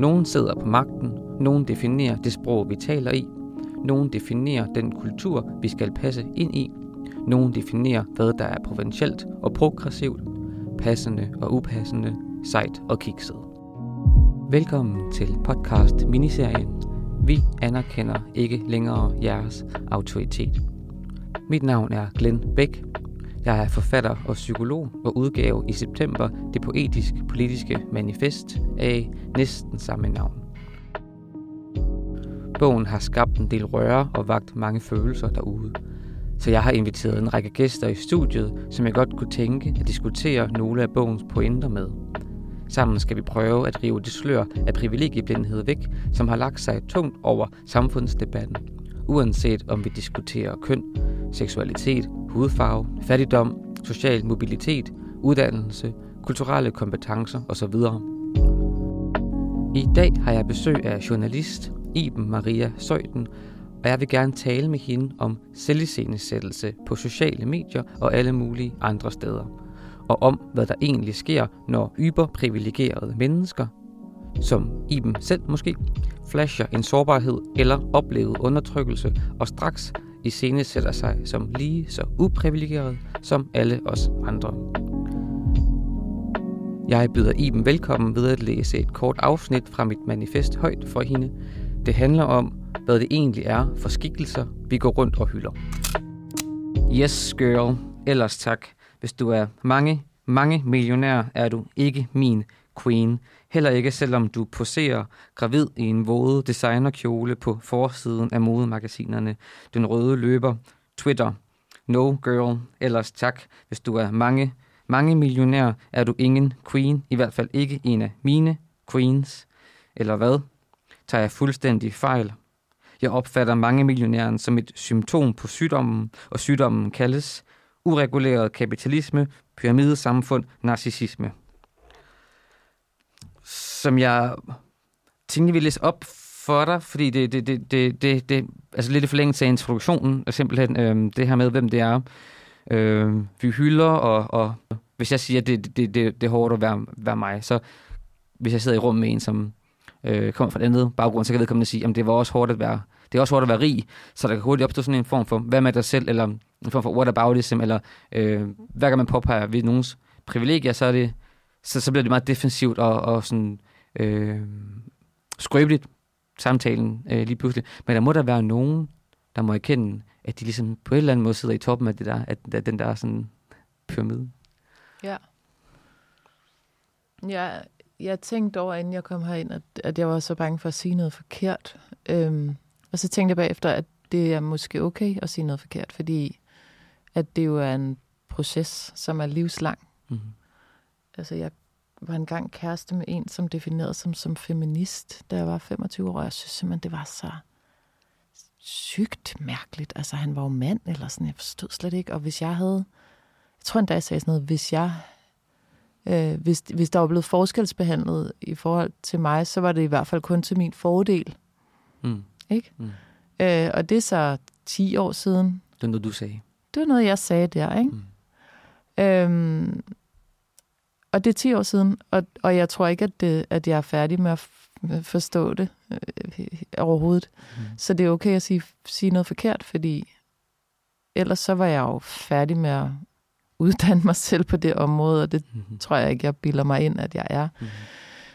Nogen sidder på magten, nogen definerer det sprog, vi taler i, nogen definerer den kultur, vi skal passe ind i, nogen definerer, hvad der er provincielt og progressivt, passende og upassende, sejt og kikset. Velkommen til podcast-miniserien Vi anerkender ikke længere jeres autoritet. Mit navn er Glenn Bech. Jeg er forfatter og psykolog og udgav i september det poetisk-politiske manifest af næsten samme navn. Bogen har skabt en del røre og vakt mange følelser derude. Så jeg har inviteret en række gæster i studiet, som jeg godt kunne tænke at diskutere nogle af bogens pointer med. Sammen skal vi prøve at rive det slør af privilegieblindhed væk, som har lagt sig tungt over samfundsdebatten. Uanset om vi diskuterer køn, seksualitet, hudfarve, fattigdom, social mobilitet, uddannelse, kulturelle kompetencer osv. I dag har jeg besøg af journalist Iben Maria Zeuthen, og jeg vil gerne tale med hende om selviscenesættelse på sociale medier og alle mulige andre steder, og om hvad der egentlig sker, når yberprivilegerede mennesker, som Iben selv måske, flasher en sårbarhed eller oplevet undertrykkelse og straks iscenesætter sig som lige så uprivilegeret som alle os andre. Jeg byder Iben velkommen ved at læse et kort afsnit fra mit manifest højt for hende. Det handler om, hvad det egentlig er for skikkelser, vi går rundt og hylder. Yes, girl. Ellers tak. Hvis du er mange millionær, er du ikke min queen. Heller ikke, selvom du poserer gravid i en våde designerkjole på forsiden af modemagasinerne. Den røde løber, Twitter. No, girl. Ellers tak. Hvis du er mange millionær, er du ingen queen. I hvert fald ikke en af mine queens. Eller hvad? Tager jeg fuldstændig fejl? Jeg opfatter mange millionæren som et symptom på sygdommen, og sygdommen kaldes ureguleret kapitalisme, pyramidesamfund, narcissisme. Som jeg tænkte, vi vil læse op for dig, fordi det altså lidt i forlængelse af introduktionen, og simpelthen det her med, hvem det er. Vi hylder, og hvis jeg siger, at det er hårdt at være mig, så hvis jeg sidder i rum med en, som kommer fra et andet baggrund, så kan vedkommende sige, at det er også hårdt at være rig, så der kan hurtigt opstå sådan en form for, hvad med dig selv, eller en form for whataboutism, eller hver gang man påpeger ved nogens privilegier, så er det så bliver det meget defensivt og sådan skrøbeligt samtalen lige pludselig. Men der må der være nogen, der må erkende, at de ligesom på en eller anden måde sidder i toppen af det der, af den der sådan pyramide. Ja. Jeg tænkte over, inden jeg kom herind, at jeg var så bange for at sige noget forkert. Og så tænkte jeg bagefter, at det er måske okay at sige noget forkert, fordi at det jo er en proces, som er livslang. Mm-hmm. Altså, jeg var engang kæreste med en, som definerede som feminist, da jeg var 25 år, og jeg synes simpelthen, det var så sygt mærkeligt. Altså, han var jo mand, eller sådan, jeg forstod slet ikke. Og hvis jeg havde, jeg tror endda, jeg sagde sådan noget, hvis der var blevet forskelsbehandlet i forhold til mig, så var det i hvert fald kun til min fordel. Mm. Ikke? Mm. Og det er så 10 år siden. Det er noget, du sagde. Det var noget, jeg sagde der, ikke? Mm. Og det er 10 år siden, og jeg tror ikke, at jeg er færdig med at forstå det overhovedet. Mm. Så det er okay at sige noget forkert, fordi ellers så var jeg jo færdig med at uddanne mig selv på det område, og det tror jeg ikke, jeg bilder mig ind, at jeg er. Mm.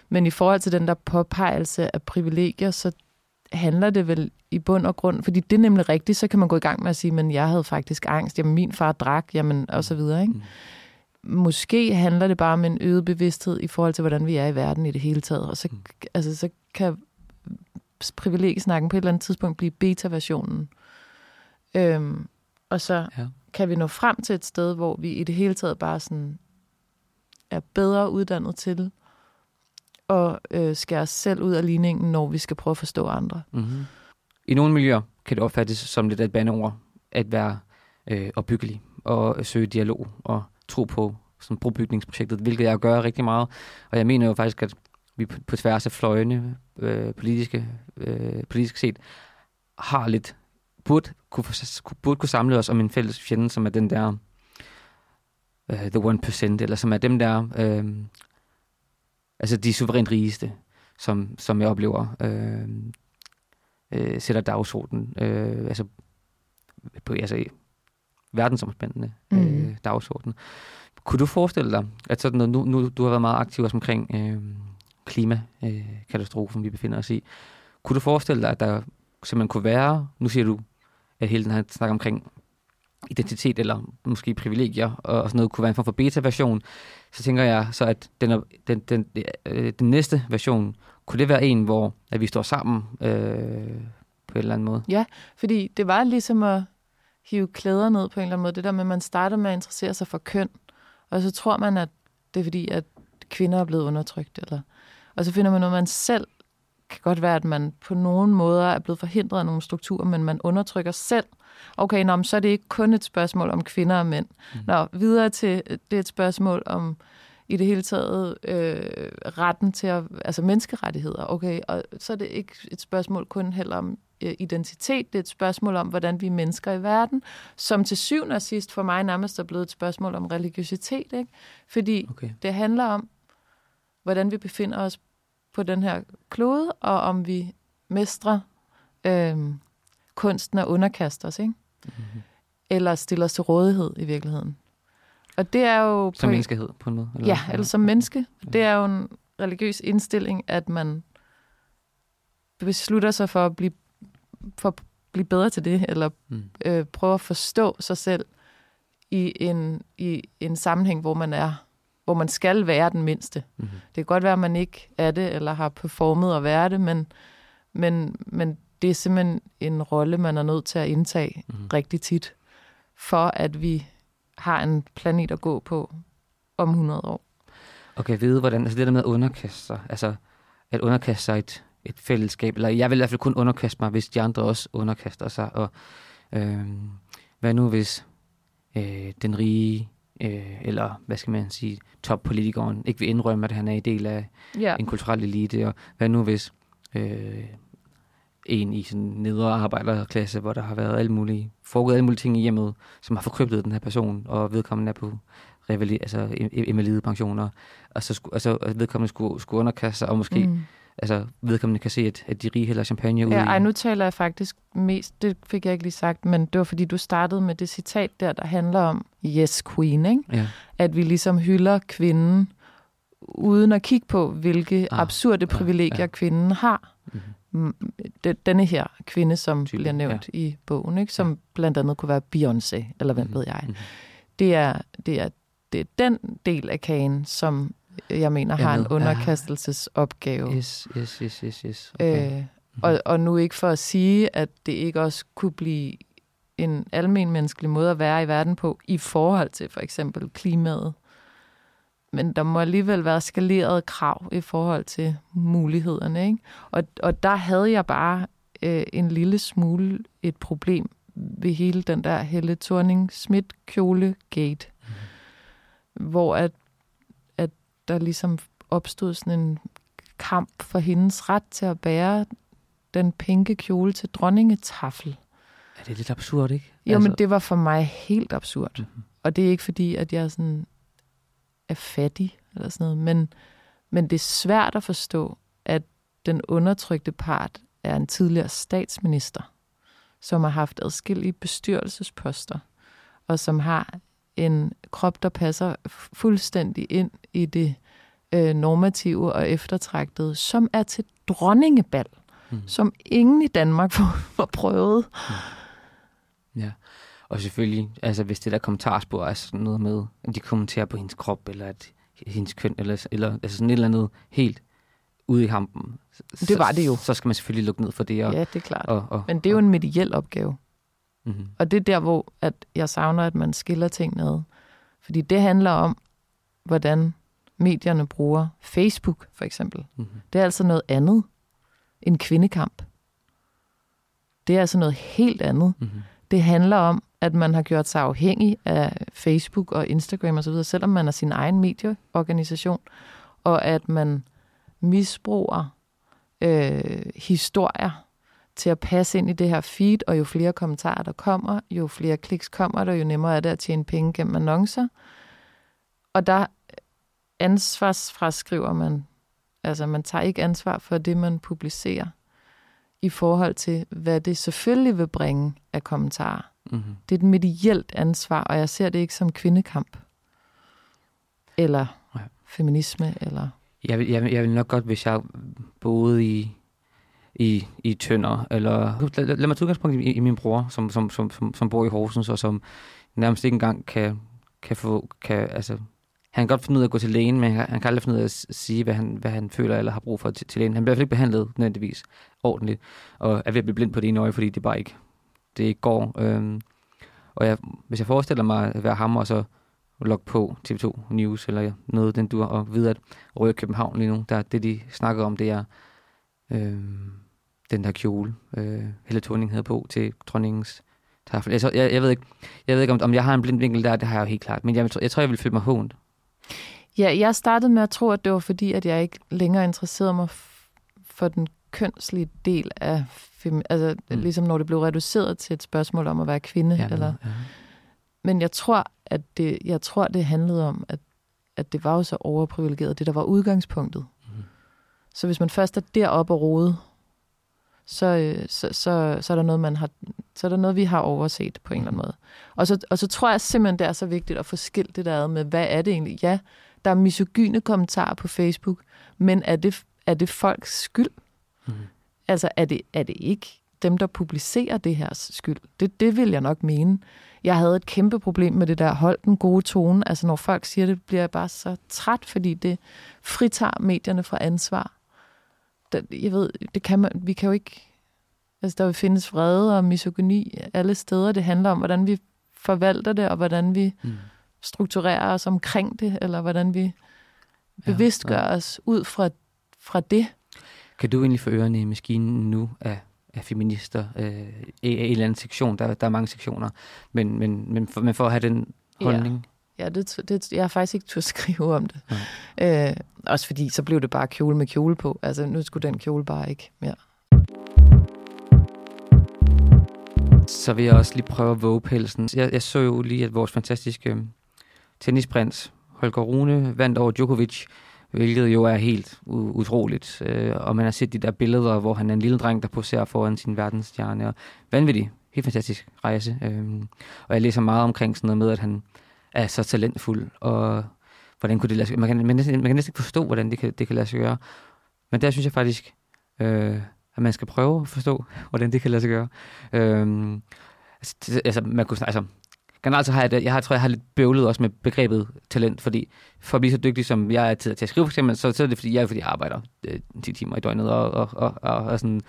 Men i forhold til den der påpegelse af privilegier, så handler det vel i bund og grund, fordi det er nemlig rigtigt, så kan man gå i gang med at sige, men jeg havde faktisk angst, jamen min far drak, jamen og så videre, ikke? Mm. Måske handler det bare om en øget bevidsthed i forhold til, hvordan vi er i verden i det hele taget. Og så, altså, så kan privilegiesnakken på et eller andet tidspunkt blive beta-versionen. Og så kan vi nå frem til et sted, hvor vi i det hele taget bare sådan er bedre uddannet til og skære os selv ud af ligningen, når vi skal prøve at forstå andre. Mm-hmm. I nogle miljøer kan det opfattes som lidt af et bandeord at være opbyggelig og søge dialog og tro på sådan brobygningsprojektet, hvilket jeg gør rigtig meget. Og jeg mener jo faktisk, at vi på tværs af fløjene, politisk set, har lidt burde kunne samle os om en fælles fjende, som er den der the 1%, eller som er dem der, altså de suverænt rigeste, som jeg oplever sætter dagsordenen, verdensomspændende dagsorden. Kunne du forestille dig, at sådan noget, nu du har været meget aktiv også omkring klimakatastrofen, vi befinder os i, kunne du forestille dig, at der simpelthen kunne være, nu siger du, at hele den her snak omkring identitet eller måske privilegier og sådan noget kunne være en form for beta-version, så tænker jeg så, at den næste version, kunne det være en, hvor at vi står sammen på en eller anden måde? Ja, fordi det var ligesom at hive klæder ned på en eller anden måde. Det der med, at man starter med at interessere sig for køn, og så tror man, at det er fordi, at kvinder er blevet undertrykt. Og så finder man noget, man selv kan godt være, at man på nogle måder er blevet forhindret af nogle strukturer, men man undertrykker selv. Okay, nå, så er det ikke kun et spørgsmål om kvinder og mænd. Nå, videre til, det er et spørgsmål om i det hele taget retten til at, altså menneskerettigheder. Okay, og så er det ikke et spørgsmål kun heller om identitet, det er et spørgsmål om, hvordan vi er mennesker i verden, som til syvende og sidst for mig nærmest er blevet et spørgsmål om religiøsitet, ikke? Fordi det handler om, hvordan vi befinder os på den her klode, og om vi mestrer kunsten at underkaste os, ikke? Mm-hmm. Eller stiller os til rådighed i virkeligheden. Og det er jo... Som menneskehed på en måde? Eller? Ja, eller som menneske. Det er jo en religiøs indstilling, at man beslutter sig for at blive bedre til det, eller prøve at forstå sig selv i en sammenhæng, hvor man er, hvor man skal være den mindste. Mm-hmm. Det kan godt være, at man ikke er det, eller har performet at være det, men det er simpelthen en rolle, man er nødt til at indtage rigtig tit, for at vi har en planet at gå på om 100 år. Og kan jeg vide, hvordan, altså det der med at underkaste sig, altså at underkaste sig et fællesskab, eller jeg vil i hvert fald kun underkaste mig, hvis de andre også underkaster sig, og hvad nu hvis den rige, eller hvad skal man sige, toppolitikeren ikke vil indrømme, at han er en del af en kulturel elite, og hvad nu hvis en i sådan nedre arbejderklasse, hvor der har været foregået alle mulige ting i hjemmet, som har forkryblet den her person, og vedkommende er på invalide pensioner, og så vedkommende skulle underkaste sig, og måske vedkommende kan se, at de rige hælder champagne ud i... Nu taler jeg faktisk mest, det fik jeg ikke lige sagt, men det var fordi, du startede med det citat der handler om yes queen, ikke? Ja. At vi ligesom hylder kvinden, uden at kigge på, hvilke absurde privilegier kvinden har. Mm-hmm. Denne her kvinde, som bliver nævnt i bogen, ikke? Som blandt andet kunne være Beyoncé, eller hvem ved jeg. Mm-hmm. Det er den del af kagen, som jeg mener har en underkastelsesopgave. Yes. Okay. Og nu ikke for at sige, at det ikke også kunne blive en almen menneskelig måde at være i verden på, i forhold til for eksempel klimaet. Men der må alligevel være skalerede krav i forhold til mulighederne, ikke? Og der havde jeg bare en lille smule et problem ved hele den der Helle Thorning-Schmidt-kjole-gate, hvor at der ligesom opstod sådan en kamp for hendes ret til at bære den pinke kjole til dronningetaffel. Ja, det er lidt absurd, ikke? Jo, men det var for mig helt absurd. Mm-hmm. Og det er ikke fordi, at jeg sådan er fattig, eller sådan noget. Men det er svært at forstå, at den undertrykte part er en tidligere statsminister, som har haft adskillige bestyrelsesposter, og som har en krop, der passer fuldstændig ind i det normative og eftertragtede, som er til dronningebal, som ingen i Danmark får prøvet. Mm. Ja. Og selvfølgelig, altså hvis det der kommentarspor er sådan noget med, at de kommenterer på hendes krop, eller at hendes køn, eller altså sådan et eller andet helt ude i hampen. Det var det jo. Så skal man selvfølgelig lukke ned for det. Ja, det er klart. Men det er jo en mediel opgave. Mm-hmm. Og det er der, hvor at jeg savner, at man skiller ting ned. Fordi det handler om, hvordan medierne bruger Facebook, for eksempel. Mm-hmm. Det er altså noget andet end kvindekamp. Det er altså noget helt andet. Mm-hmm. Det handler om, at man har gjort sig afhængig af Facebook og Instagram osv., selvom man er sin egen medieorganisation, og at man misbruger historier til at passe ind i det her feed, og jo flere kommentarer der kommer, jo flere kliks kommer der, jo nemmere er det at tjene penge gennem annoncer. Og der ansvarsfraskriver man Altså, man tager ikke ansvar for det, man publicerer, i forhold til, hvad det selvfølgelig vil bringe af kommentarer. Mm-hmm. Det er et medielt ansvar, og jeg ser det ikke som kvindekamp. Eller feminisme, eller... Jeg vil nok godt, hvis jeg boede i Tønder, eller... Lad mig tage udgangspunkt i min bror, som bor i Horsens, og som nærmest ikke engang kan han kan godt finde ud af at gå til lægen, men han kan aldrig finde ud af at sige, hvad han føler eller har brug for til lægen. Han bliver i hvert fald ikke behandlet nødvendigvis ordentligt, og er ved at blive blind på det ene øje, fordi det bare ikke... Det ikke går. Og hvis jeg forestiller mig at være ham og så logge på TV2 News eller noget, den dur, og vide, at Røde København lige nu, der det, de snakker om, det er den der kjole, Helle Thorning havde på til dronningens tafel. Altså, jeg ved ikke, om jeg har en blind vinkel der, det har jeg jo helt klart, men jeg tror, jeg ville føle mig hånt. Ja, jeg startede med at tro, at det var fordi, at jeg ikke længere interesserede mig for den kønslige del af ligesom når det blev reduceret til et spørgsmål om at være kvinde, eller. Ja. Men jeg tror det handlede om, at det var jo så overprivilegeret, det der var udgangspunktet. Mm. Så hvis man først er deroppe og rode, så er der noget vi har overset på en eller anden måde. Og så tror jeg simpelthen det er så vigtigt at få skilt det der ad med, hvad er det egentlig? Ja, der er misogyne kommentarer på Facebook, men er det folks skyld? Mm. Altså, er det ikke dem, der publicerer det her skyld? Det vil jeg nok mene. Jeg havde et kæmpe problem med det der, hold den gode tone. Altså, når folk siger det, bliver jeg bare så træt, fordi det fritager medierne fra ansvar. Jeg ved, det kan man, vi kan jo ikke... Altså, der vil findes vrede og misogyni alle steder. Det handler om, hvordan vi forvalter det, og hvordan vi strukturerer os omkring det, eller hvordan vi bevidstgør os ud fra det. Kan du egentlig få ørerne i maskinen nu af feminister i en eller anden sektion? Der er mange sektioner, men for at have den holdning? Ja, det, jeg har faktisk ikke turde skrive om det. Ja. Også fordi, så blev det bare kjole med kjole på. Altså, nu skulle den kjole bare ikke mere. Så vil jeg også lige prøve at våge pelsen. Jeg så jo lige, at vores fantastiske tennisprins, Holger Rune, vandt over Djokovic, hvilket jo er helt utroligt. Og man har set de der billeder, hvor han er en lille dreng, der poserer foran sin verdensstjerne. Og vanvittig, helt fantastisk rejse. Og jeg læser meget omkring sådan noget med, at han er så talentfuld. Og hvordan kunne det lade sig gøre? Man kan næsten ikke forstå, hvordan det kan lade sig gøre. Men der synes jeg faktisk, at man skal prøve at forstå, hvordan det kan lade sig gøre. Altså, man kunne snakke... Altså, jeg tror, jeg har lidt bøvlet også med begrebet talent, fordi for at blive så dygtig, som jeg er til at skrive, for eksempel, så er det, fordi jeg arbejder 10 timer i døgnet, og sådan...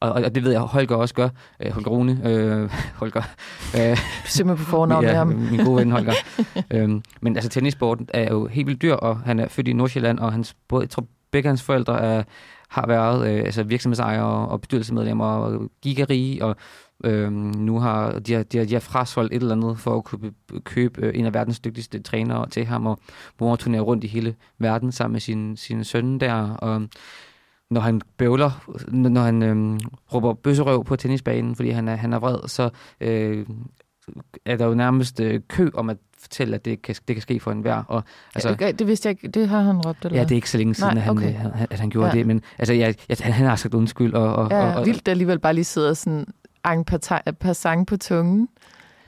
Og det ved jeg, Holger også gør. Holger Rune. Holger. Simpelthen på fornavn med ham. Min gode ven, Holger. Men altså, tennissporten er jo helt vildt dyr, og han er født i Nordsjælland, og begge hans forældre har været virksomhedsejere og bestyrelsesmedlemmer og gigarige, og nu har de har frasolgt et eller andet for at kunne købe en af verdens dygtigste trænere til ham, og mor turnerer rundt i hele verden sammen med sin søn der, og når han bøvler, når han råber bøsserøv på tennisbanen, fordi han er vred, så er der jo nærmest kø om at fortælle, at det kan ske for enhver. Og, altså, ja, det vidste jeg ikke. Det har han råbt, eller? Ja, det er ikke så længe siden, at han gjorde det, men altså, han har sagt undskyld. Og vildt alligevel bare lige sidder sådan en passant på tungen.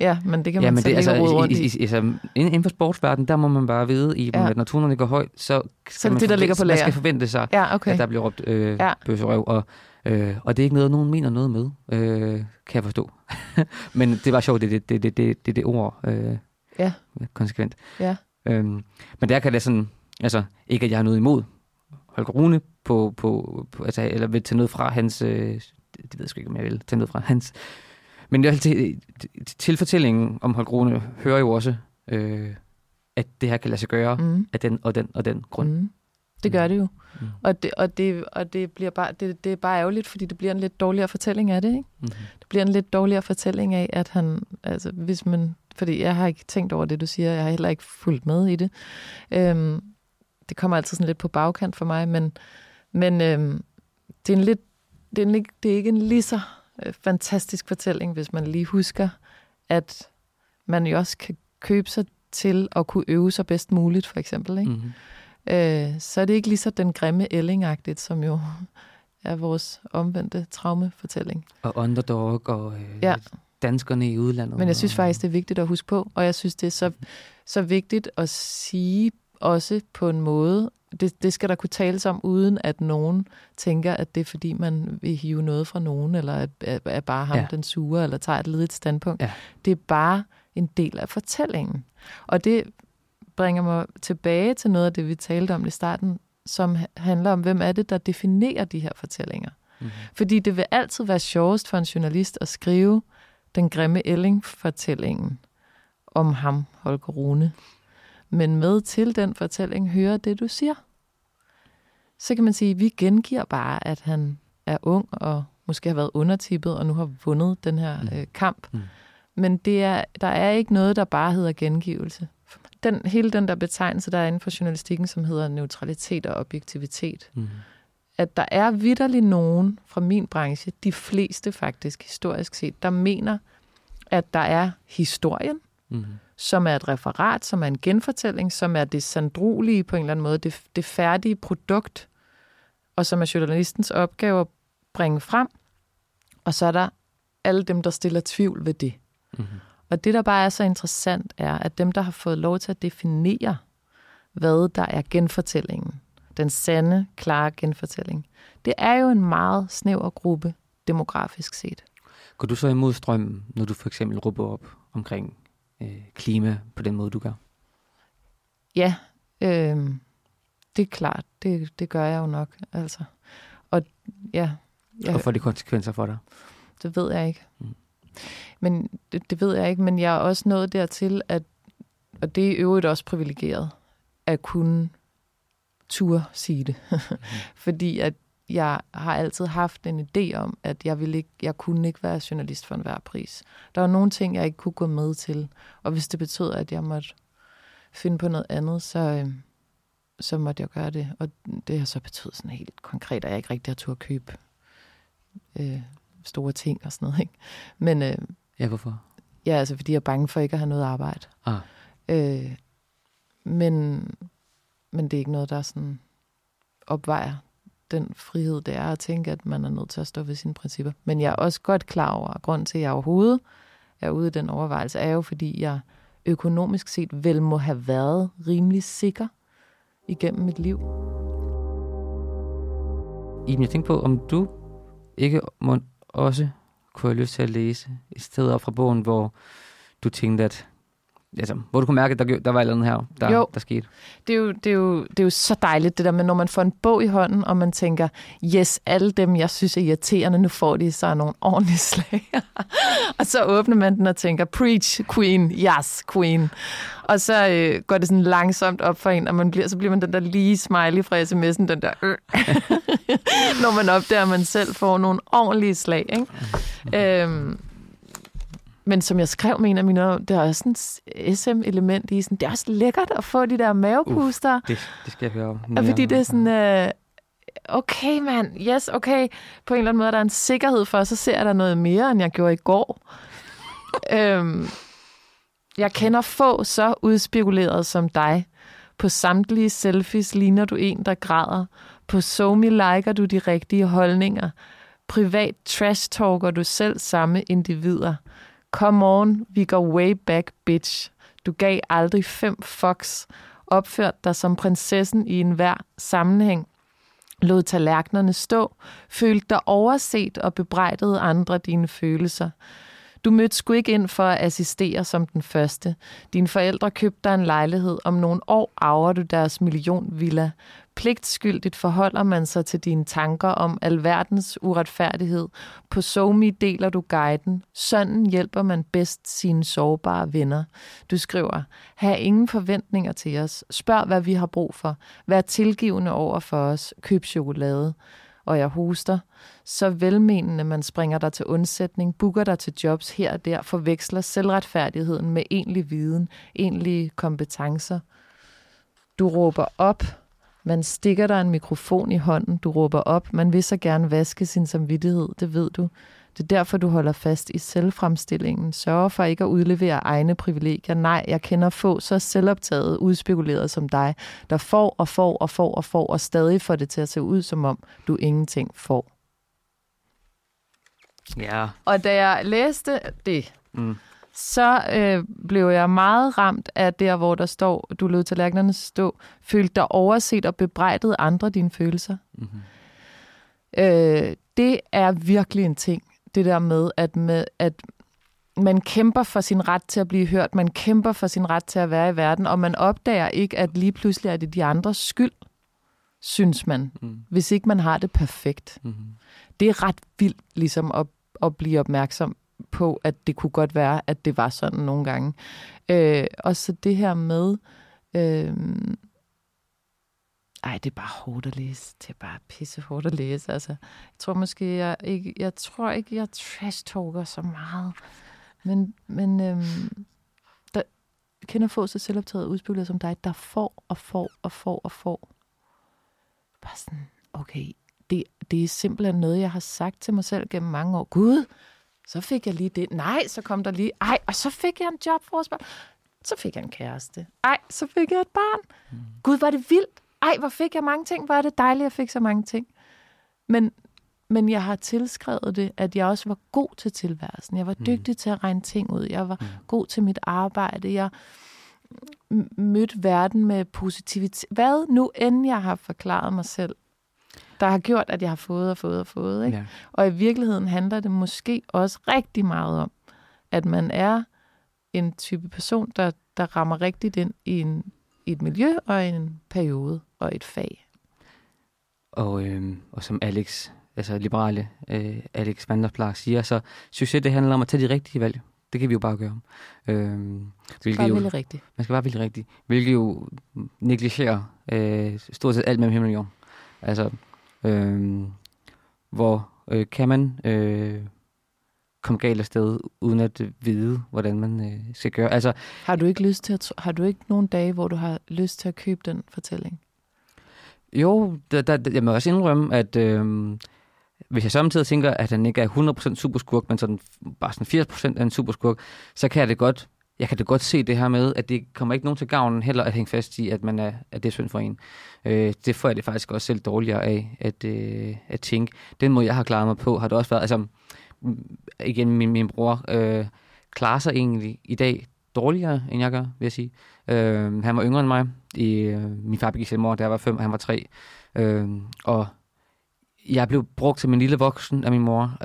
Ja, men det kan man så ikke råde rundt i. Altså, inden for sportsverdenen, der må man bare vide, at når tonerne går højt, så det, der ligger på lager. Man skal forvente sig, at der bliver råbt bøsserøv, og det er ikke noget, nogen mener noget med, kan jeg forstå. Men det var sjovt, det ord... konsekvent. Ja. Men der kan det sådan, altså ikke at jeg har noget imod Holger Rune på altså, eller vil tage noget fra hans, det ved jeg sgu ikke om jeg vil tage noget fra hans, men til fortællingen om Holger Rune hører jo også, at det her kan lade sig gøre af den grund. Mm. Det gør det jo. Mm. Og det bliver bare det er bare ærgerligt, fordi det bliver en lidt dårligere fortælling af det, ikke? Mm-hmm. Det bliver en lidt dårligere fortælling af, at han, altså hvis man, fordi jeg har ikke tænkt over det, du siger. Jeg har heller ikke fulgt med i det. Det kommer altid sådan lidt på bagkant for mig, men det er ikke en lige så fantastisk fortælling, hvis man lige husker, at man jo også kan købe sig til at kunne øve sig bedst muligt, for eksempel, ikke? Mm-hmm. så er det ikke lige så den grimme ællingagtigt, som jo er vores omvendte traumefortælling. Og underdog og danskerne i udlandet. Men jeg synes faktisk, det er vigtigt at huske på, og jeg synes, det er så vigtigt at sige også på en måde, det skal der kunne tales om, uden at nogen tænker, at det er fordi, man vil hive noget fra nogen, eller at bare ham den sure, eller tager et ledigt standpunkt. Ja. Det er bare en del af fortællingen. Og det bringer mig tilbage til noget af det, vi talte om i starten, som handler om, hvem er det, der definerer de her fortællinger. Mm-hmm. Fordi det vil altid være sjovest for en journalist at skrive den grimme Elling-fortællingen om ham, Holger Rune. Men med til den fortælling hører det, du siger. Så kan man sige, at vi gengiver bare, at han er ung og måske har været undertippet og nu har vundet den her kamp. Mm. Men der er ikke noget, der bare hedder gengivelse. Hele den der betegnelse, der er inden for journalistikken, som hedder neutralitet og objektivitet. Mm. At der er vitterlig nogen fra min branche, de fleste faktisk historisk set, der mener, at der er historien, som er et referat, som er en genfortælling, som er det sandrolige på en eller anden måde, det færdige produkt, og som er journalistens opgave at bringe frem. Og så er der alle dem, der stiller tvivl ved det. Mm-hmm. Og det, der bare er så interessant, er, at dem, der har fået lov til at definere, hvad der er genfortællingen, den sande, klare genfortælling, det er jo en meget snæver gruppe, demografisk set. Går du så imod strømmen, når du for eksempel råber op omkring klima på den måde, du gør? Ja, det er klart. Det gør jeg jo nok. Altså. Og får det konsekvenser for dig? Det ved jeg ikke. Mm. Men det ved jeg ikke, men jeg er også nået dertil, at, og det er i øvrigt også privilegeret, at kunne turde sige det. Fordi at jeg har altid haft en idé om, at jeg kunne ikke være journalist for enhver pris. Der var nogle ting, jeg ikke kunne gå med til, og hvis det betød, at jeg måtte finde på noget andet, så måtte jeg gøre det. Og det har så betydet sådan helt konkret, at jeg ikke rigtig har turde købe store ting og sådan noget, ikke? Men, hvorfor? Ja, altså fordi jeg er bange for ikke at have noget arbejde. Men det er ikke noget, der sådan opvejer den frihed, det er at tænke, at man er nødt til at stå ved sine principper. Men jeg er også godt klar over, at grunden til, at jeg overhovedet er ude i den overvejelse, er jo, fordi jeg økonomisk set vel må have været rimelig sikker igennem mit liv. Iben, jeg tænkte på, om du ikke må også kunne have lyst til at læse et sted op fra bogen, hvor du tænkte, at altså, hvor du kunne mærke, at der var et eller andet her, der skete. Det er jo så dejligt, det der med, når man får en bog i hånden, og man tænker, yes, alle dem, jeg synes er irriterende, nu får de så nogle ordentlige slager. Og så åbner man den og tænker, preach, queen, yes, queen. Og så går det sådan langsomt op for en, og så bliver man den der lige smiley fra sms'en, den der når man opdager, at man selv får nogle ordentlige slag, ikke? Men som jeg skrev med en af mine, der er sådan et SM-element i, sådan, det er også lækkert at få de der mavepuster. Det skal jeg høre. Fordi det er sådan, okay mand, yes, okay. På en eller anden måde, der er en sikkerhed for, så ser der noget mere, end jeg gjorde i går. Jeg kender få så udspekuleret som dig. På samtlige selfies ligner du en, der græder. På SoMe liker du de rigtige holdninger. Privat trash-talker du selv samme individer. Come on, we go way back, bitch. Du gav aldrig 5 fucks. Opførte dig som prinsessen i enhver sammenhæng. Lod tallerkenerne stå. Følte dig overset og bebrejdede andre dine følelser. Du mødte sgu ikke ind for at assistere som den første. Dine forældre købte dig en lejlighed. Om nogle år arver du deres millionvilla. Pligtskyldigt forholder man sig til dine tanker om alverdens uretfærdighed. På SoMe deler du guiden. Sådan hjælper man bedst sine sårbare venner. Du skriver, hav ingen forventninger til os. Spørg, hvad vi har brug for. Vær tilgivende over for os. Køb chokolade. Og jeg hoster, så velmenende man springer dig til undsætning, booker dig til jobs her og der, forveksler selvretfærdigheden med egentlig viden, egentlige kompetencer. Du råber op, man stikker dig en mikrofon i hånden, du råber op, man vil så gerne vaske sin samvittighed, det ved du. Det er derfor, du holder fast i selvfremstillingen. Sørger for ikke at udlevere egne privilegier. Nej, jeg kender få så selvoptaget, udspekuleret som dig, der får, og stadig får det til at se ud, som om du ingenting får. Ja. Og da jeg læste det, så blev jeg meget ramt af der, hvor der står, du lod tallerkenerne stå, følte dig overset og bebrejdet andre dine følelser. Mm-hmm. Det er virkelig en ting, det der med, at man kæmper for sin ret til at blive hørt, man kæmper for sin ret til at være i verden, og man opdager ikke, at lige pludselig er det de andres skyld, synes man, hvis ikke man har det perfekt. Mm-hmm. Det er ret vildt ligesom at blive opmærksom på, at det kunne godt være, at det var sådan nogle gange. Og så det her med... det er bare hårdt at læse. Det er bare pisse hårdt at læse. Altså, jeg tror måske, jeg tror ikke, jeg trash-talker så meget. Men der kender få så selvoptaget udspillere som dig, der får. Bare sådan, okay, det er simpelthen noget, jeg har sagt til mig selv gennem mange år. Gud, så fik jeg lige det. Nej, så kom der lige. Ej, og så fik jeg en jobforspørg. Så fik jeg en kæreste. Ej, så fik jeg et barn. Gud, var det vildt. Ej, hvor fik jeg mange ting? Hvor er det dejligt, at jeg fik så mange ting. Men jeg har tilskrevet det, at jeg også var god til tilværelsen. Jeg var dygtig til at regne ting ud. Jeg var god til mit arbejde. Jeg mødte verden med positivitet. Hvad nu end jeg har forklaret mig selv, der har gjort, at jeg har fået. Ikke? Ja. Og i virkeligheden handler det måske også rigtig meget om, at man er en type person, der rammer rigtigt ind i et miljø og en periode og et fag. Og som Alex, altså liberale Alex Van der Plage siger, så succes, det handler om at tage de rigtige valg. Det kan vi jo bare gøre. Man skal bare vælge rigtigt. Hvilket jo negligerer stort set alt mellem himmel og jord. Altså, hvor kan man komme galt af sted, uden at vide, hvordan man skal gøre. Altså, har du ikke nogen dage, hvor du har lyst til at købe den fortælling? Jo, jeg må også indrømme, at hvis jeg samtidig tænker, at han ikke er 100% superskurk, men sådan, bare sådan 80% er en superskurk, så kan jeg kan det godt se det her med, at det kommer ikke nogen til gavnen heller at hænge fast i, at man er, at det er synd for en. Det får jeg det faktisk også selv dårligere af, at tænke. Den måde, jeg har klaret mig på, har det også været... Altså, igen, min bror klarer sig egentlig i dag dårligere, end jeg gør, vil jeg sige. Han var yngre end mig. Min far begik selvmord, da jeg var 5, og han var 3. Og jeg blev brugt til min lille voksen af min mor.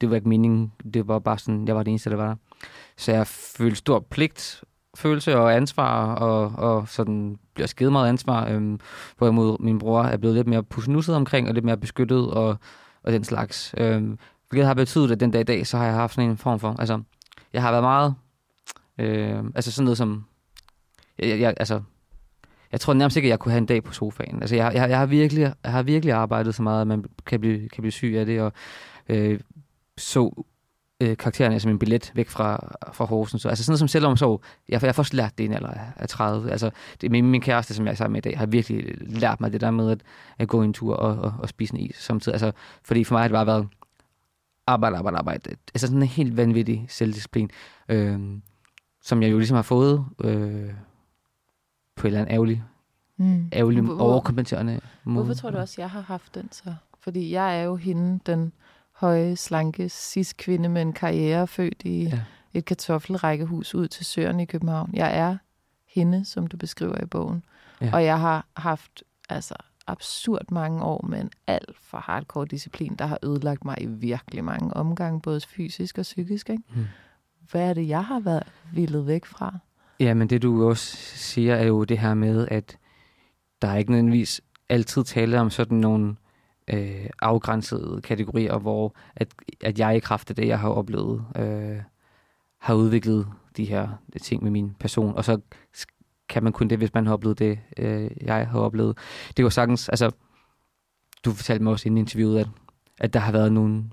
Det var ikke meningen. Det var bare sådan, jeg var det eneste, der var der. Så jeg følte stor pligtfølelse og ansvar, og sådan bliver skide meget ansvar. Hvorimod min bror er blevet lidt mere pussenusset omkring, og lidt mere beskyttet, og den slags... Hvilket har betydet, at den dag i dag, så har jeg haft sådan en form for... Altså, jeg har været meget... altså sådan noget som... Jeg tror nærmest ikke, at jeg kunne have en dag på sofaen. Altså, jeg har virkelig arbejdet så meget, at man kan blive syg af det, og så karaktererne som en billet væk fra Horsens. Så, altså sådan noget som selvomsorg. Jeg har først lært det i en alder af 30. Altså, min kæreste, som jeg er sammen med i dag, har virkelig lært mig det der med at gå en tur og spise en is samtidig. Altså, fordi for mig har det bare været... Arbejde. Altså sådan en helt vanvittig selvdisciplin, som jeg jo ligesom har fået på et eller andet ærgerlig overkompenserende måde. Hvorfor tror du også, jeg har haft den så? Fordi jeg er jo hende, den høje, slanke, cis-kvinde med en karriere, født i et kartoffelrækkehus ud til Søerne i København. Jeg er hende, som du beskriver i bogen. Ja. Og jeg har haft... altså absurd mange år med en alt for hardcore disciplin, der har ødelagt mig i virkelig mange omgange, både fysisk og psykisk. Ikke? Hvad er det, jeg har været vildet væk fra? Ja, men det du også siger, er jo det her med, at der er ikke nødvendigvis altid tale om sådan nogle afgrænsede kategorier, hvor at jeg i kraft af det, jeg har oplevet, har udviklet de her ting med min person, og så kan man kun det, hvis man har oplevet det, jeg har oplevet. Det var sagtens, altså, du fortalte mig også inden interviewet, at der har været nogle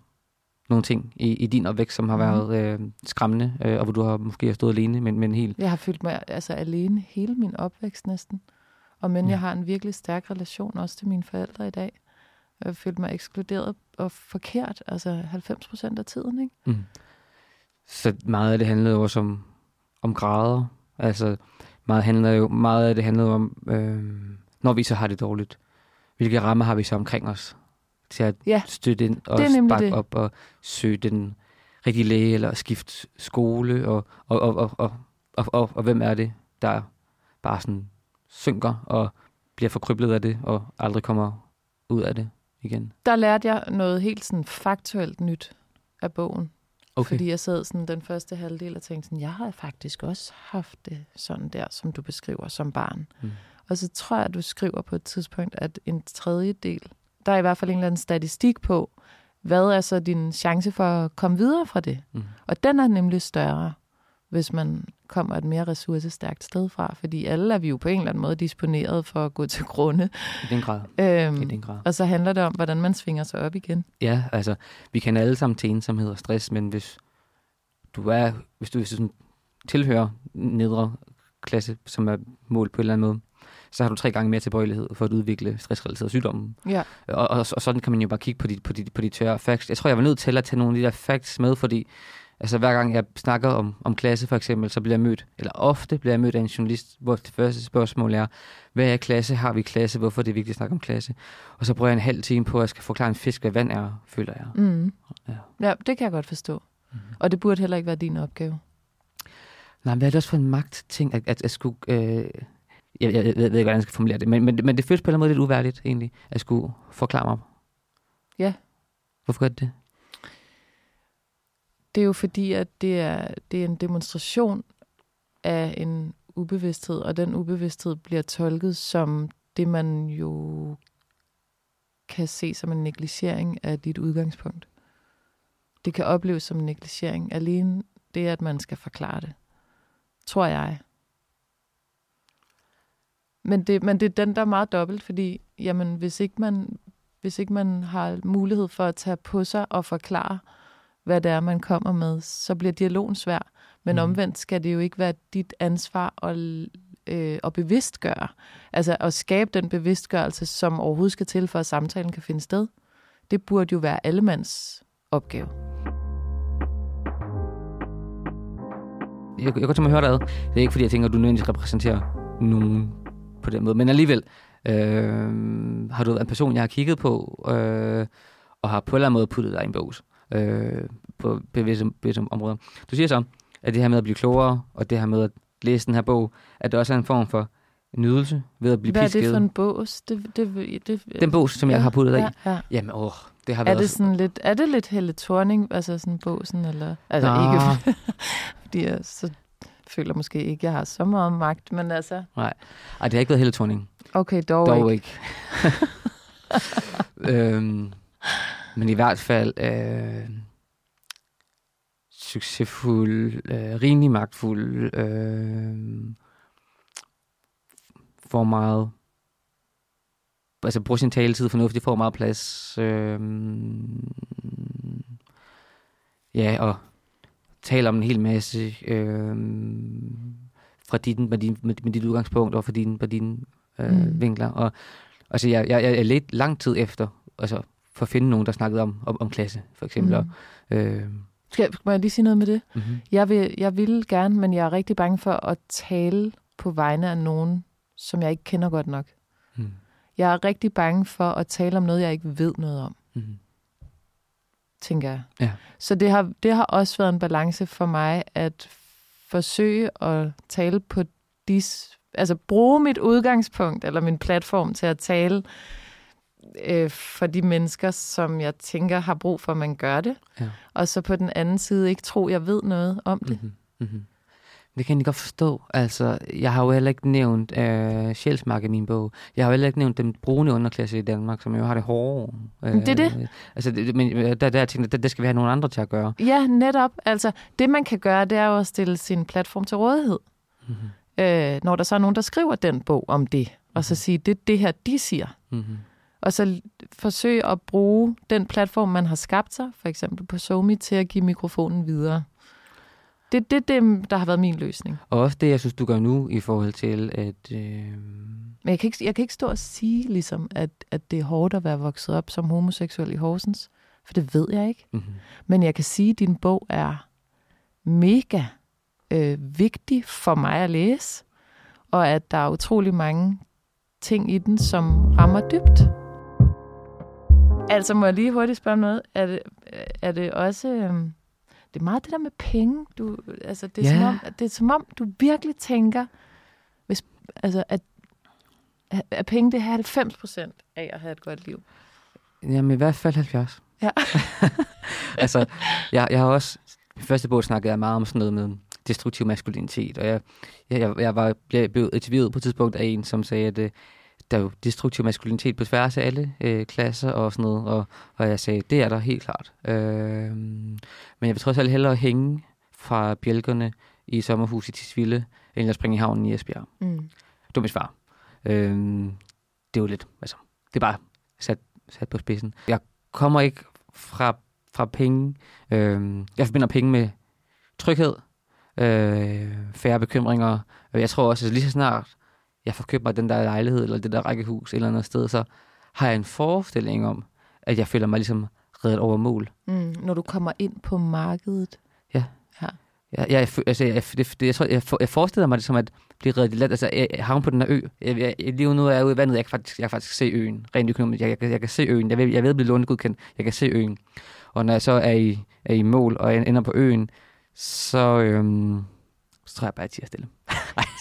ting i din opvækst, som har været skræmmende, og hvor du har måske stået alene, men helt... Jeg har følt mig altså alene hele min opvækst næsten, og jeg har en virkelig stærk relation også til mine forældre i dag. Jeg følte mig ekskluderet og forkert, altså 90% af tiden, ikke? Mm. Så meget af det handlede også om grader. Altså meget af det handlede om, når vi så har det dårligt. Hvilke rammer har vi så omkring os til at støtte ind og bakke op og søge den rigtige læge eller skifte skole og hvem er det, der bare sådan synker og bliver forkryblet af det og aldrig kommer ud af det igen. Der lærte jeg noget helt sådan faktuelt nyt af bogen. Okay. Fordi jeg sad sådan den første halvdel og tænkte sådan, jeg har faktisk også haft det sådan der, som du beskriver som barn. Mm. Og så tror jeg, at du skriver på et tidspunkt, at en tredjedel, der er i hvert fald en eller anden statistik på, hvad er så din chance for at komme videre fra det? Mm. Og den er nemlig større, hvis man kommer et mere ressourcestærkt sted fra, fordi alle er vi jo på en eller anden måde disponeret for at gå til grunde. I den grad. Og så handler det om, hvordan man svinger sig op igen. Ja, altså, vi kan alle sammen til ensomhed og stress, men hvis du tilhører nedre klasse, som er målt på en eller anden måde, så har du 3 gange mere tilbøjelighed for at udvikle stressrelaterede sygdomme. Ja. Og sådan kan man jo bare kigge på de tørre facts. Jeg tror, jeg var nødt til at tage nogle af de der facts med, fordi altså hver gang jeg snakker om klasse for eksempel, så bliver jeg mødt, eller ofte bliver jeg mødt af en journalist, hvor det første spørgsmål er, hvad er klasse, har vi klasse, hvorfor er det vigtigt at snakke om klasse? Og så bruger jeg en halv time på, at jeg skal forklare en fisk, hvad vand er, føler jeg. Mm. Ja, det kan jeg godt forstå. Mm-hmm. Og det burde heller ikke være din opgave. Nej, men det er også for en magtting, at skulle... Jeg ved ikke, hvordan jeg skal formulere det, men det føles på en eller anden måde lidt uværdigt egentlig, at skulle forklare mig. Ja. Hvorfor gør det? Det er jo fordi, at det er en demonstration af en ubevidsthed, og den ubevidsthed bliver tolket som det, man jo kan se som en negligering af dit udgangspunkt. Det kan opleves som en negligering. Alene det, at man skal forklare det, tror jeg. Men det er den, der er meget dobbelt, fordi jamen, hvis ikke man har mulighed for at tage på sig og forklare, hvad det er, man kommer med, så bliver dialogen svær. Men omvendt skal det jo ikke være dit ansvar at bevidstgøre. Altså at skabe den bevidstgørelse, som overhovedet skal til, for at samtalen kan finde sted. Det burde jo være allemands opgave. Jeg kan godt tænke mig at høre dig ad. Det er ikke fordi, jeg tænker, at du nødvendigvis repræsenterer nogen på den måde. Men alligevel har du været en person, jeg har kigget på, og har på en eller anden måde puttet dig i en bås. På bevidste områder. Du siger så, at det her med at blive klogere, og det her med at læse den her bog, at det også er en form for nydelse ved at blive pisket. Hvad er det for en bås? Den bås, som jeg har puttet dig i. Ja. Jamen, det har været... Er det lidt Helle Thorning, altså sådan båsen, eller... Altså ikke, fordi jeg så føler måske ikke, jeg har så meget magt, men altså... Nej, det har ikke været Helle Thorning. Okay, dog ikke. Men i hvert fald succesfuld, rimelig magtfuld, for meget, altså bruger sin taletid fornuftigt, får meget plads, og taler om en hel masse fra dit udgangspunkt og fra dine vinkler. Og altså, jeg ledte lang tid efter, altså for at finde nogen, der snakkede om klasse, for eksempel. Må jeg lige sige noget med det? Mm-hmm. Jeg vil gerne, men jeg er rigtig bange for at tale på vegne af nogen, som jeg ikke kender godt nok. Mm. Jeg er rigtig bange for at tale om noget, jeg ikke ved noget om. Mm. Tænker jeg. Ja. Så det har også været en balance for mig, at forsøge at tale på altså bruge mit udgangspunkt, eller min platform til at tale for de mennesker, som jeg tænker har brug for, at man gør det. Ja. Og så på den anden side ikke tro, jeg ved noget om det. Mm-hmm. Mm-hmm. Det kan jeg godt forstå. Altså, jeg har jo heller ikke nævnt Sjælsmark i min bog. Jeg har jo heller ikke nævnt den brune underklasse i Danmark, som jo har det hårde. Det er det. Altså, der skal vi have nogle andre til at gøre. Ja, netop. Altså, det man kan gøre, det er jo at stille sin platform til rådighed. Mm-hmm. Når der så er nogen, der skriver den bog om det, mm-hmm. og så sige, det er det her, de siger. Mm-hmm. Og så forsøge at bruge den platform, man har skabt sig, for eksempel på SoMe, til at give mikrofonen videre. Det er det, der har været min løsning. Og også det, jeg synes, du gør nu i forhold til, at... Men jeg kan ikke stå og sige, ligesom, at det er hårdt at være vokset op som homoseksuel i Horsens, for det ved jeg ikke. Mm-hmm. Men jeg kan sige, at din bog er mega vigtig for mig at læse, og at der er utrolig mange ting i den, som rammer dybt. Altså, må jeg lige hurtigt spørge om noget? Er det også... Det er meget det der med penge. Det er som om du virkelig tænker, hvis, altså, at penge, det her er 90% af at have et godt liv. Jamen i hvert fald 70. Ja. Altså, jeg har også... Min første bog snakkede jeg meget om sådan noget med destruktiv maskulinitet, og jeg blev interviewet på et tidspunkt af en, som sagde, at der er jo destruktiv maskulinitet på tværs af alle klasser og sådan noget, og jeg sagde, det er der helt klart. Men jeg vil trods alt hellere hænge fra bjælkerne i et sommerhus i Tisvilde, end at springe i havnen i Esbjerg. Mm. Det var mit svar. Det er jo lidt, altså, det er bare sat på spidsen. Jeg kommer ikke fra penge. Jeg forbinder penge med tryghed, færre bekymringer. Jeg tror også, at lige så snart jeg får købt mig den der lejlighed, eller det der rækkehus, eller andet sted, så har jeg en forestilling om, at jeg føler mig ligesom reddet over mål. Mm, når du kommer ind på markedet. Ja. Ja. Jeg forestiller mig det som at blive reddet let. Altså, jeg havner på den her ø. Lige nu er jeg ude i vandet, jeg kan faktisk se øen. Rent økonomisk, jeg kan se øen. Jeg ved at blive lånegodkendt. Jeg kan se øen. Og når jeg så er i mål, og jeg ender på øen, så tror jeg bare, at jeg er stille.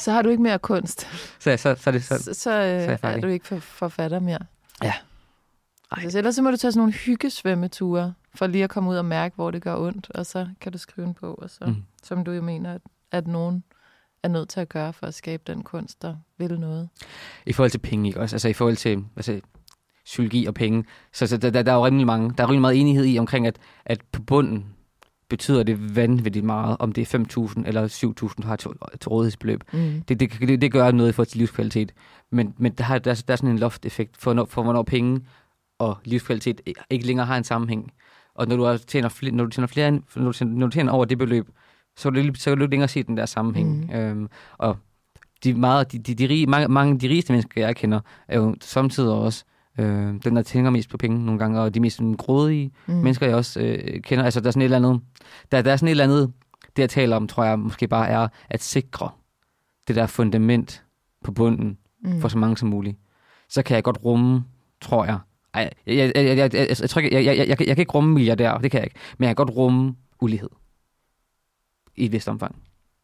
Så har du ikke mere kunst. Så er du ikke forfatter mere. Ja. Altså, ellers så må du tage sådan nogle hyggesvømmeture, for lige at komme ud og mærke, hvor det gør ondt, og så kan du skrive en bog, og så, som du jo mener, at nogen er nødt til at gøre for at skabe den kunst, der vil noget. I forhold til penge, ikke også? Altså i forhold til psykologi og penge, så der er jo rimelig meget enighed i omkring, at på bunden betyder det vanvittigt meget, om det er 5.000 eller 7.000 har til rådighedsbeløb. Mm. Det gør noget for til livskvalitet. Men der er sådan en loft-effekt for hvornår penge og livskvalitet ikke længere har en sammenhæng. Og når du tjener flere, når du tjener over det beløb, så kan du ikke længere se den der sammenhæng. Mm. Og mange af de rigeste mennesker, jeg kender, er jo samtidig også den, der tænker mest på penge nogle gange, og de mest grådige mennesker, jeg også kender. Altså, der er sådan et eller andet, det jeg taler om, tror jeg måske bare er at sikre det der fundament på bunden for så mange som muligt. Så kan jeg godt rumme, tror jeg. Ej, jeg kan ikke rumme milliardærer, det kan jeg ikke. Men jeg kan godt rumme ulighed. I et vist omfang.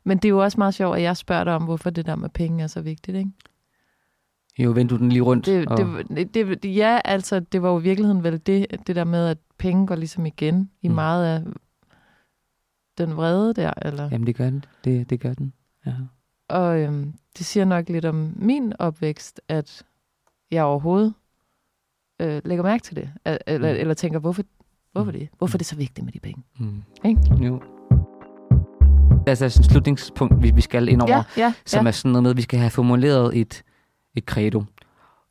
Men det er jo også meget sjovt, at jeg spørger dig om, hvorfor det der med penge er så vigtigt, ikke? Jo, vend du den lige rundt. Det var jo i virkeligheden vel det der med, at penge går ligesom igen i meget af den vrede der, eller? Jamen, det gør den. Det gør den, ja. Og det siger nok lidt om min opvækst, at jeg overhovedet lægger mærke til det, eller tænker, hvorfor er det så vigtigt med de penge? Mm. Ikke? Jo. Altså, der er sådan et slutningspunkt, vi skal ind over, som er sådan noget med, at vi skal have formuleret et credo.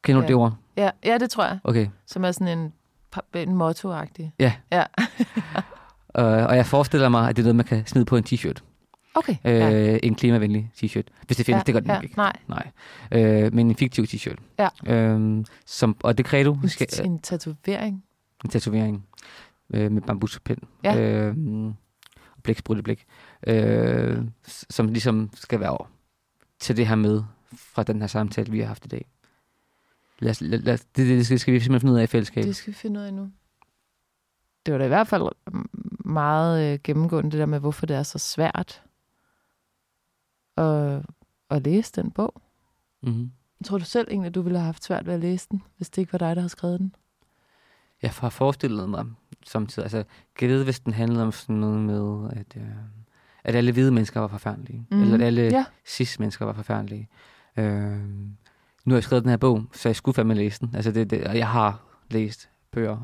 Kender du det ord? Ja, det tror jeg. Okay. Som er sådan en motto-agtig. Ja. Og jeg forestiller mig, at det er noget, man kan snide på en t-shirt. Okay. En klimavenlig t-shirt. Hvis det findes, det gør den ikke. Nej. Men en fiktiv t-shirt. Ja. Og det credo... En tatovering. Med bambuspind. Ja. Og blækspruteblæk. Som ligesom skal være over til det her med fra den her samtale, vi har haft i dag. Det skal vi simpelthen finde ud af i fællesskab. Det skal vi finde ud af nu. Det var da i hvert fald meget gennemgående, det der med, hvorfor det er så svært at læse den bog. Mm-hmm. Tror du selv egentlig, at du ville have haft svært ved at læse den, hvis det ikke var dig, der havde skrevet den? Jeg har forestillet mig samtidig. Altså, jeg ved, hvis den handlede om sådan noget med, at alle hvide mennesker var forfærdelige. Mm-hmm. Eller at alle cis-mennesker var forfærdelige. Nu har jeg skrevet den her bog, så jeg skulle fandme læse den. Altså, og jeg har læst bøger.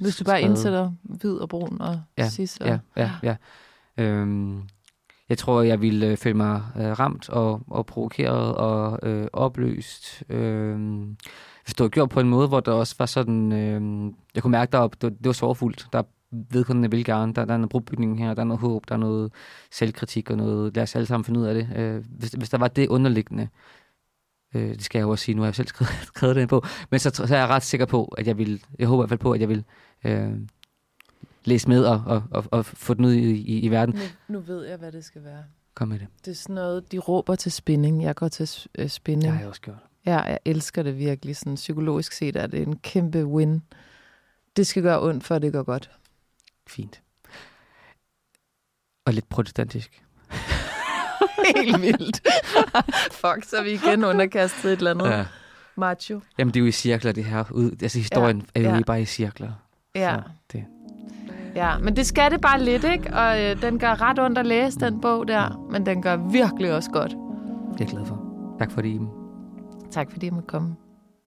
Hvis du bare indsætter hvid og brun og cis. Ja. Jeg tror, jeg ville føle mig ramt og provokeret og opløst. Hvis det var gjort på en måde, hvor der også var sådan... jeg kunne mærke, det var sorgfuldt. Der vedkommende vil gerne. Der er noget brobygning her, der er noget håb, der er noget selvkritik og noget, lad os alle sammen finde ud af det. Hvis der var det underliggende, det skal jeg jo også sige, nu har jeg selv skrevet det på, men så er jeg ret sikker på, at jeg håber i hvert fald på, at jeg vil læse med og få den ud i verden. Nu ved jeg, hvad det skal være. Kom med det. Det er sådan noget, de råber til spænding. Jeg går til spænding. Det har jeg også gjort. Ja, jeg elsker det virkelig. Sådan psykologisk set er det en kæmpe win. Det skal gøre ondt, for det går godt. Fint. Og lidt protestantisk. Helt vildt. Fuck, så vi igen underkastet et eller andet. Ja. Macho. Jamen, det er jo i cirkler, det her. Altså, historien er jo bare i cirkler. Ja. Det. Ja, men det skal det bare lidt, ikke? Og den gør ret ondt at læse, den bog der. Men den gør virkelig også godt. Det er jeg glad for. Tak for det, Iben. Tak fordi jeg måtte komme.